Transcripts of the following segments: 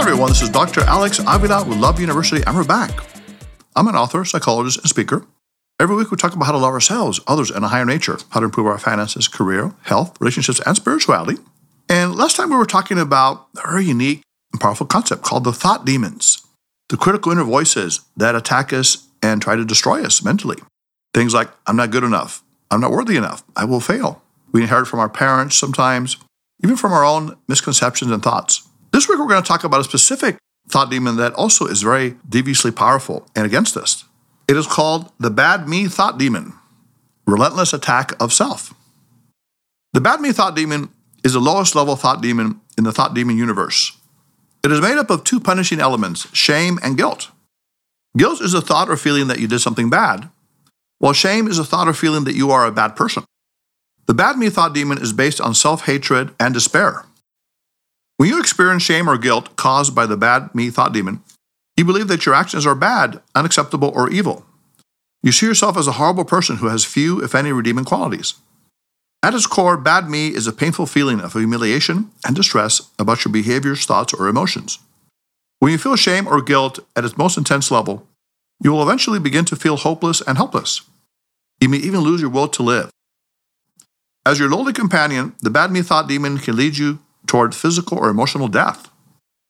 Hello everyone, this is Dr. Alex Avila with Love University, and we're back. I'm an author, psychologist, and speaker. Every week we talk about how to love ourselves, others, and a higher nature, how to improve our finances, career, health, relationships, and spirituality. And last time we were talking about a very unique and powerful concept called the thought demons, the critical inner voices that attack us and try to destroy us mentally. Things like, I'm not good enough, I'm not worthy enough, I will fail. We inherit from our parents sometimes, even from our own misconceptions and thoughts. This week we're going to talk about a specific thought demon that also is very deviously powerful and against us. It is called the bad me thought demon, relentless attack of self. The bad me thought demon is the lowest level thought demon in the thought demon universe. It is made up of two punishing elements, shame and guilt. Guilt is a thought or feeling that you did something bad, while shame is a thought or feeling that you are a bad person. The bad me thought demon is based on self-hatred and despair. When you experience shame or guilt caused by the bad me thought demon, you believe that your actions are bad, unacceptable, or evil. You see yourself as a horrible person who has few, if any, redeeming qualities. At its core, bad me is a painful feeling of humiliation and distress about your behaviors, thoughts, or emotions. When you feel shame or guilt at its most intense level, you will eventually begin to feel hopeless and helpless. You may even lose your will to live. As your lonely companion, the bad me thought demon can lead you toward physical or emotional death.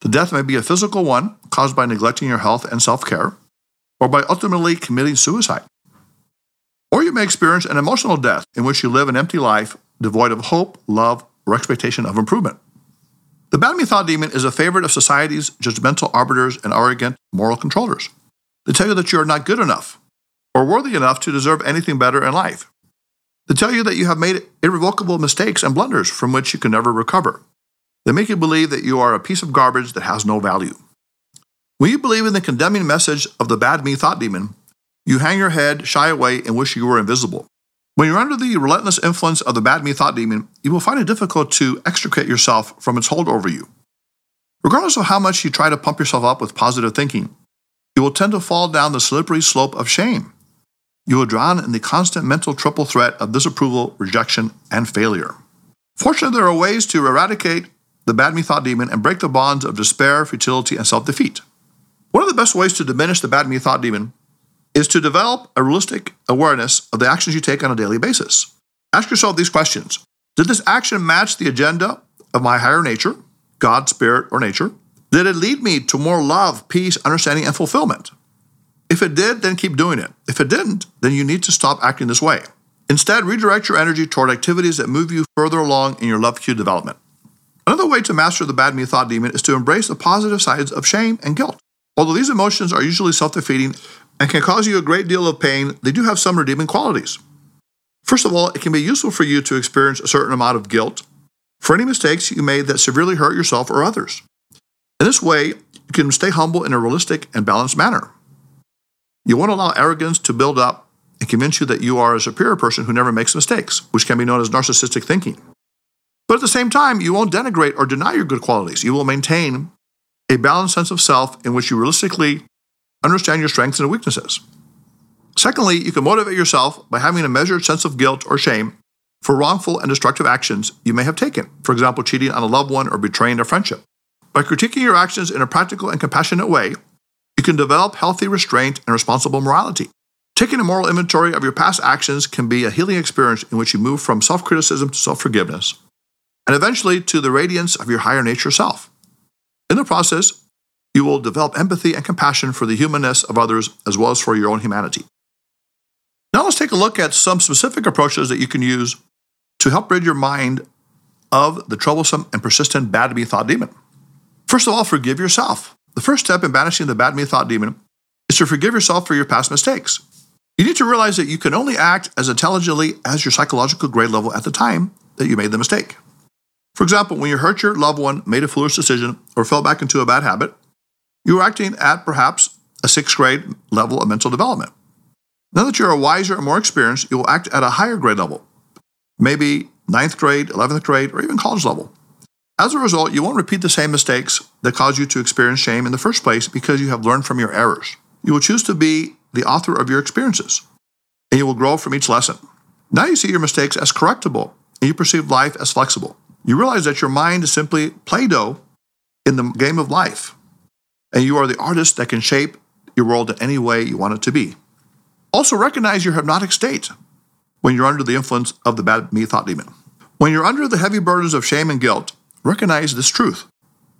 The death may be a physical one caused by neglecting your health and self-care, or by ultimately committing suicide. Or you may experience an emotional death in which you live an empty life devoid of hope, love, or expectation of improvement. The bad me thought demon is a favorite of society's judgmental arbiters and arrogant moral controllers. They tell you that you are not good enough or worthy enough to deserve anything better in life. They tell you that you have made irrevocable mistakes and blunders from which you can never recover. They make you believe that you are a piece of garbage that has no value. When you believe in the condemning message of the bad me thought demon, you hang your head, shy away, and wish you were invisible. When you're under the relentless influence of the bad me thought demon, you will find it difficult to extricate yourself from its hold over you. Regardless of how much you try to pump yourself up with positive thinking, you will tend to fall down the slippery slope of shame. You will drown in the constant mental triple threat of disapproval, rejection, and failure. Fortunately, there are ways to eradicate the bad me thought demon and break the bonds of despair, futility, and self-defeat. One of the best ways to diminish the bad me thought demon is to develop a realistic awareness of the actions you take on a daily basis. Ask yourself these questions. Did this action match the agenda of my higher nature, God, spirit, or nature? Did it lead me to more love, peace, understanding, and fulfillment? If it did, then keep doing it. If it didn't, then you need to stop acting this way. Instead, redirect your energy toward activities that move you further along in your love cue development. Another way to master the bad me thought demon is to embrace the positive sides of shame and guilt. Although these emotions are usually self-defeating and can cause you a great deal of pain, they do have some redeeming qualities. First of all, it can be useful for you to experience a certain amount of guilt for any mistakes you made that severely hurt yourself or others. In this way, you can stay humble in a realistic and balanced manner. You won't allow arrogance to build up and convince you that you are a superior person who never makes mistakes, which can be known as narcissistic thinking. But at the same time, you won't denigrate or deny your good qualities. You will maintain a balanced sense of self in which you realistically understand your strengths and weaknesses. Secondly, you can motivate yourself by having a measured sense of guilt or shame for wrongful and destructive actions you may have taken, for example, cheating on a loved one or betraying a friendship. By critiquing your actions in a practical and compassionate way, you can develop healthy restraint and responsible morality. Taking a moral inventory of your past actions can be a healing experience in which you move from self-criticism to self-forgiveness, and eventually to the radiance of your higher nature self. In the process, you will develop empathy and compassion for the humanness of others as well as for your own humanity. Now let's take a look at some specific approaches that you can use to help rid your mind of the troublesome and persistent bad me thought demon. First of all, forgive yourself. The first step in banishing the bad me thought demon is to forgive yourself for your past mistakes. You need to realize that you can only act as intelligently as your psychological grade level at the time that you made the mistake. For example, when you hurt your loved one, made a foolish decision, or fell back into a bad habit, you were acting at perhaps a sixth grade level of mental development. Now that you're wiser and more experienced, you will act at a higher grade level, maybe 9th grade, 11th grade, or even college level. As a result, you won't repeat the same mistakes that caused you to experience shame in the first place because you have learned from your errors. You will choose to be the author of your experiences, and you will grow from each lesson. Now you see your mistakes as correctable, and you perceive life as flexible. You realize that your mind is simply Play-Doh in the game of life. And you are the artist that can shape your world in any way you want it to be. Also recognize your hypnotic state when you're under the influence of the bad me thought demon. When you're under the heavy burdens of shame and guilt, recognize this truth.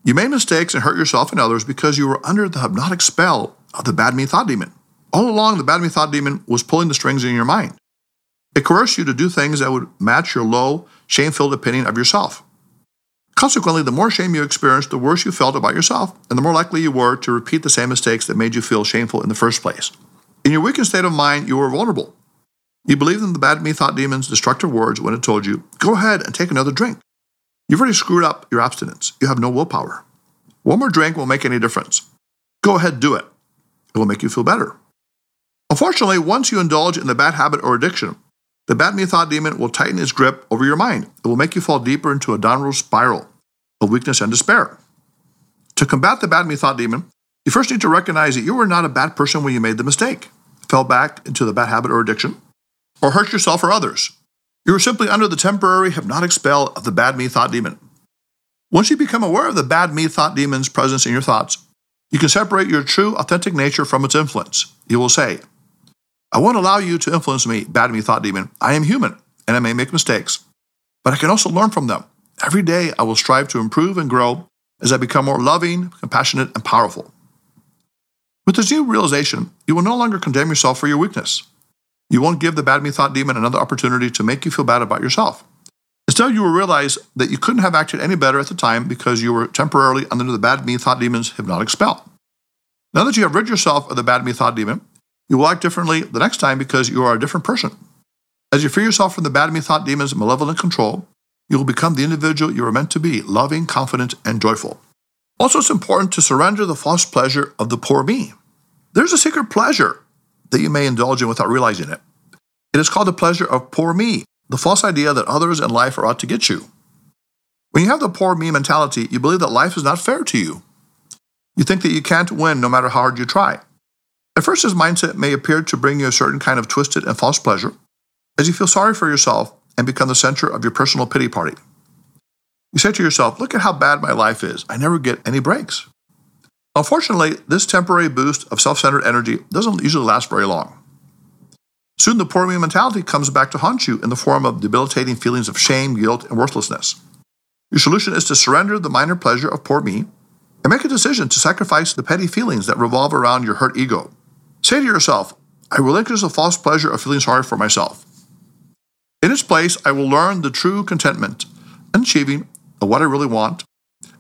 You made mistakes and hurt yourself and others because you were under the hypnotic spell of the bad me thought demon. All along, the bad me thought demon was pulling the strings in your mind. It coerced you to do things that would match your low, shame-filled opinion of yourself. Consequently, the more shame you experienced, the worse you felt about yourself, and the more likely you were to repeat the same mistakes that made you feel shameful in the first place. In your weakened state of mind, you were vulnerable. You believed in the bad me thought demon's destructive words when it told you, go ahead and take another drink. You've already screwed up your abstinence. You have no willpower. One more drink won't make any difference. Go ahead, do it. It will make you feel better. Unfortunately, once you indulge in the bad habit or addiction, the bad me thought demon will tighten its grip over your mind. It will make you fall deeper into a downward spiral of weakness and despair. To combat the bad me thought demon, you first need to recognize that you were not a bad person when you made the mistake, fell back into the bad habit or addiction, or hurt yourself or others. You were simply under the temporary hypnotic spell of the bad me thought demon. Once you become aware of the bad me thought demon's presence in your thoughts, you can separate your true, authentic nature from its influence. You will say, I won't allow you to influence me, bad me thought demon. I am human, and I may make mistakes, but I can also learn from them. Every day I will strive to improve and grow as I become more loving, compassionate, and powerful. With this new realization, you will no longer condemn yourself for your weakness. You won't give the bad me thought demon another opportunity to make you feel bad about yourself. Instead, you will realize that you couldn't have acted any better at the time because you were temporarily under the bad me thought demon's hypnotic spell. Now that you have rid yourself of the bad me thought demon, you will act differently the next time because you are a different person. As you free yourself from the bad me thought demon's malevolent control, you will become the individual you were meant to be, loving, confident, and joyful. Also, it's important to surrender the false pleasure of the poor me. There's a secret pleasure that you may indulge in without realizing it. It is called the pleasure of poor me, the false idea that others in life are out to get you. When you have the poor me mentality, you believe that life is not fair to you. You think that you can't win no matter how hard you try. At first, this mindset may appear to bring you a certain kind of twisted and false pleasure, as you feel sorry for yourself and become the center of your personal pity party. You say to yourself, look at how bad my life is. I never get any breaks. Unfortunately, this temporary boost of self-centered energy doesn't usually last very long. Soon, the poor me mentality comes back to haunt you in the form of debilitating feelings of shame, guilt, and worthlessness. Your solution is to surrender the minor pleasure of poor me and make a decision to sacrifice the petty feelings that revolve around your hurt ego. Say to yourself, I relinquish the false pleasure of feeling sorry for myself. In its place, I will learn the true contentment and achieving of what I really want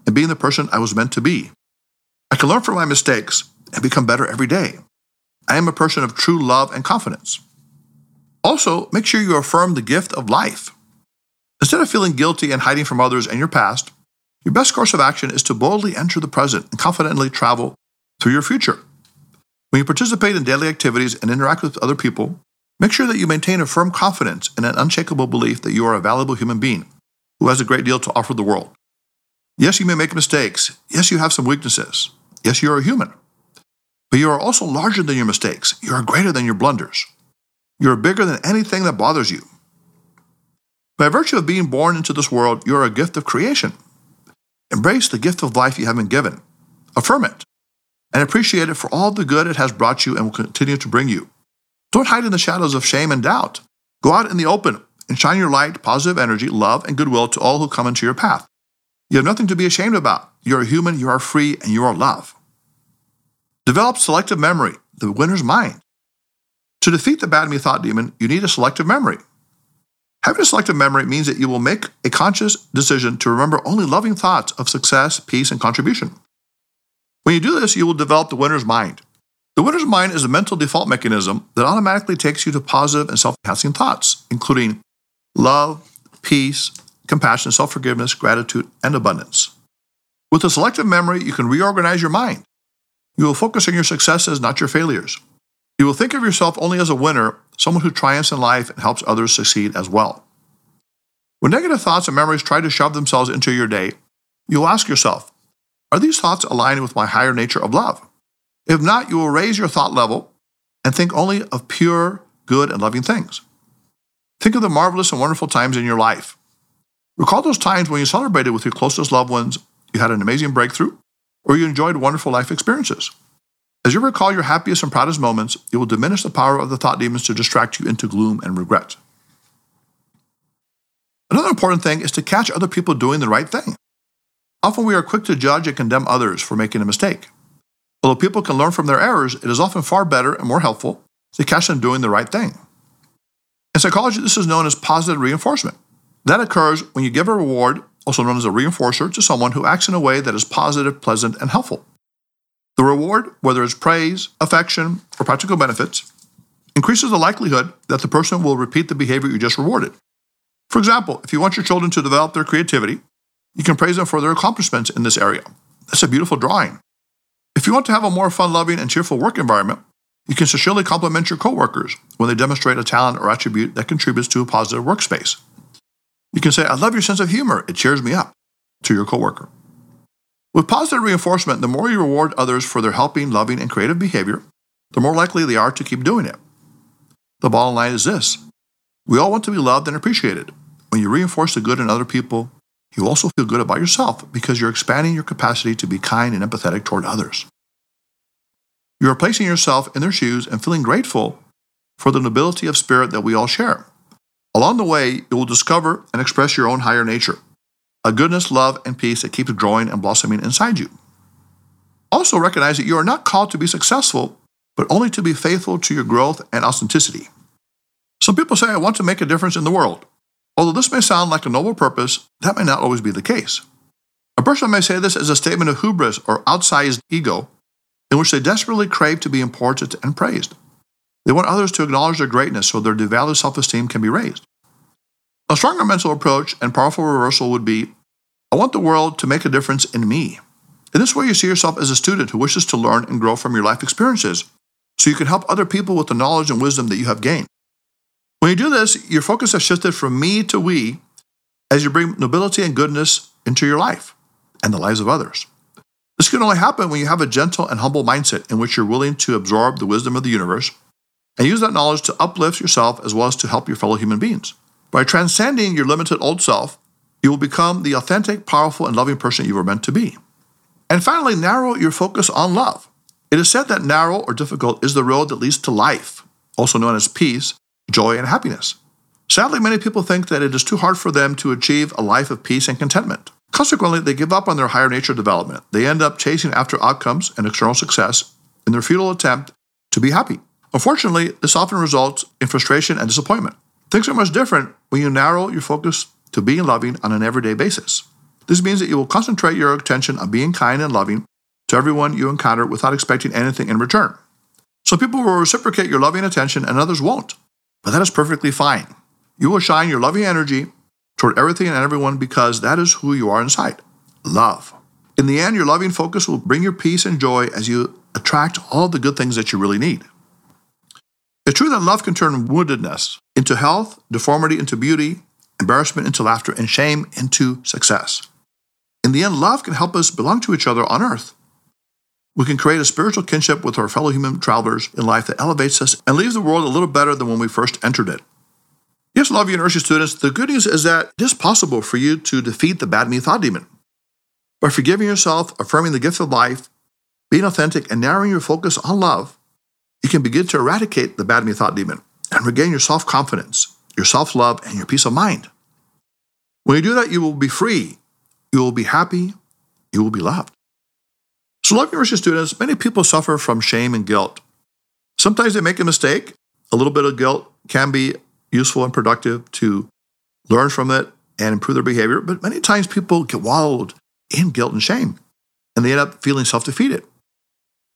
and being the person I was meant to be. I can learn from my mistakes and become better every day. I am a person of true love and confidence. Also, make sure you affirm the gift of life. Instead of feeling guilty and hiding from others and your past, your best course of action is to boldly enter the present and confidently travel through your future. When you participate in daily activities and interact with other people, make sure that you maintain a firm confidence and an unshakable belief that you are a valuable human being who has a great deal to offer the world. Yes, you may make mistakes. Yes, you have some weaknesses. Yes, you are a human. But you are also larger than your mistakes. You are greater than your blunders. You are bigger than anything that bothers you. By virtue of being born into this world, you are a gift of creation. Embrace the gift of life you have been given. Affirm it. And appreciate it for all the good it has brought you and will continue to bring you. Don't hide in the shadows of shame and doubt. Go out in the open and shine your light, positive energy, love, and goodwill to all who come into your path. You have nothing to be ashamed about. You are human, you are free, and you are love. Develop selective memory, the winner's mind. To defeat the bad me thought demon, you need a selective memory. Having a selective memory means that you will make a conscious decision to remember only loving thoughts of success, peace, and contribution. When you do this, you will develop the winner's mind. The winner's mind is a mental default mechanism that automatically takes you to positive and self-enhancing thoughts, including love, peace, compassion, self-forgiveness, gratitude, and abundance. With a selective memory, you can reorganize your mind. You will focus on your successes, not your failures. You will think of yourself only as a winner, someone who triumphs in life and helps others succeed as well. When negative thoughts and memories try to shove themselves into your day, you will ask yourself, are these thoughts aligned with my higher nature of love? If not, you will raise your thought level and think only of pure, good, and loving things. Think of the marvelous and wonderful times in your life. Recall those times when you celebrated with your closest loved ones, you had an amazing breakthrough, or you enjoyed wonderful life experiences. As you recall your happiest and proudest moments, it will diminish the power of the thought demons to distract you into gloom and regret. Another important thing is to catch other people doing the right thing. Often we are quick to judge and condemn others for making a mistake. Although people can learn from their errors, it is often far better and more helpful to catch them doing the right thing. In psychology, this is known as positive reinforcement. That occurs when you give a reward, also known as a reinforcer, to someone who acts in a way that is positive, pleasant, and helpful. The reward, whether it's praise, affection, or practical benefits, increases the likelihood that the person will repeat the behavior you just rewarded. For example, if you want your children to develop their creativity, you can praise them for their accomplishments in this area. That's a beautiful drawing. If you want to have a more fun-loving and cheerful work environment, you can sincerely compliment your coworkers when they demonstrate a talent or attribute that contributes to a positive workspace. You can say, "I love your sense of humor, it cheers me up," to your coworker. With positive reinforcement, the more you reward others for their helping, loving, and creative behavior, the more likely they are to keep doing it. The bottom line is this: we all want to be loved and appreciated. When you reinforce the good in other people, you also feel good about yourself because you're expanding your capacity to be kind and empathetic toward others. You are placing yourself in their shoes and feeling grateful for the nobility of spirit that we all share. Along the way, you will discover and express your own higher nature, a goodness, love, and peace that keeps growing and blossoming inside you. Also recognize that you are not called to be successful, but only to be faithful to your growth and authenticity. Some people say, "I want to make a difference in the world." Although this may sound like a noble purpose, that may not always be the case. A person may say this as a statement of hubris or outsized ego, in which they desperately crave to be important and praised. They want others to acknowledge their greatness so their devalued self-esteem can be raised. A stronger mental approach and powerful reversal would be, "I want the world to make a difference in me." In this way, you see yourself as a student who wishes to learn and grow from your life experiences, so you can help other people with the knowledge and wisdom that you have gained. When you do this, your focus has shifted from me to we as you bring nobility and goodness into your life and the lives of others. This can only happen when you have a gentle and humble mindset in which you're willing to absorb the wisdom of the universe and use that knowledge to uplift yourself as well as to help your fellow human beings. By transcending your limited old self, you will become the authentic, powerful, and loving person you were meant to be. And finally, narrow your focus on love. It is said that narrow or difficult is the road that leads to life, also known as peace, joy, and happiness. Sadly, many people think that it is too hard for them to achieve a life of peace and contentment. Consequently, they give up on their higher nature development. They end up chasing after outcomes and external success in their futile attempt to be happy. Unfortunately, this often results in frustration and disappointment. Things are much different when you narrow your focus to being loving on an everyday basis. This means that you will concentrate your attention on being kind and loving to everyone you encounter without expecting anything in return. Some people will reciprocate your loving attention and others won't, but that is perfectly fine. You will shine your loving energy toward everything and everyone because that is who you are inside: love. In the end, your loving focus will bring you peace and joy as you attract all the good things that you really need. It's true that love can turn woundedness into health, deformity into beauty, embarrassment into laughter, and shame into success. In the end, love can help us belong to each other on earth. We can create a spiritual kinship with our fellow human travelers in life that elevates us and leaves the world a little better than when we first entered it. Yes, Love University students, the good news is that it is possible for you to defeat the bad me thought demon. By forgiving yourself, affirming the gift of life, being authentic, and narrowing your focus on love, you can begin to eradicate the bad me thought demon and regain your self-confidence, your self-love, and your peace of mind. When you do that, you will be free, you will be happy, you will be loved. So Love University students, many people suffer from shame and guilt. Sometimes they make a mistake. A little bit of guilt can be useful and productive to learn from it and improve their behavior, but many times people get wallowed in guilt and shame, and they end up feeling self-defeated.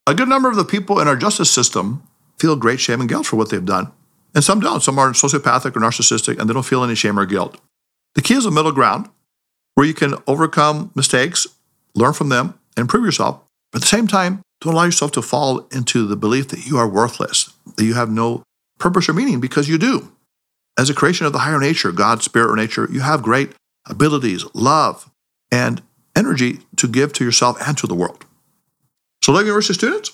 A good number of the people in our justice system feel great shame and guilt for what they've done, and some don't. Some are sociopathic or narcissistic, and they don't feel any shame or guilt. The key is a middle ground where you can overcome mistakes, learn from them, and improve yourself. But at the same time, don't allow yourself to fall into the belief that you are worthless, that you have no purpose or meaning, because you do. As a creation of the higher nature, God, spirit, or nature, you have great abilities, love, and energy to give to yourself and to the world. So, Love University students,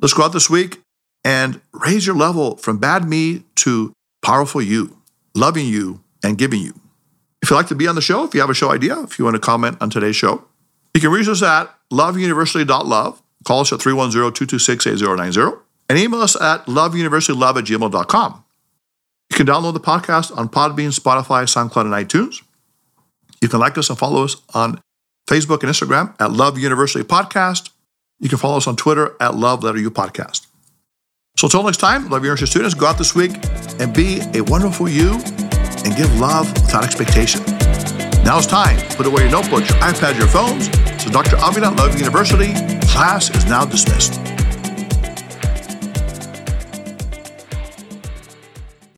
let's go out this week and raise your level from bad me to powerful you, loving you, and giving you. If you'd like to be on the show, if you have a show idea, if you want to comment on today's show, You can reach us at loveuniversity.love. Call us at 310-226-8090 and email us at loveuniversitylove@gmail.com. You can download the podcast on Podbean, Spotify, SoundCloud, and iTunes. You can like us and follow us on Facebook and Instagram at Love University Podcast. You can follow us on Twitter at @LoveLetterUPodcast. So until next time, Love University students, go out this week and be a wonderful you and give love without expectation. Now it's time. Put away your notebooks, your iPads, your phones. So Dr. Avila at Love University, class is now dismissed.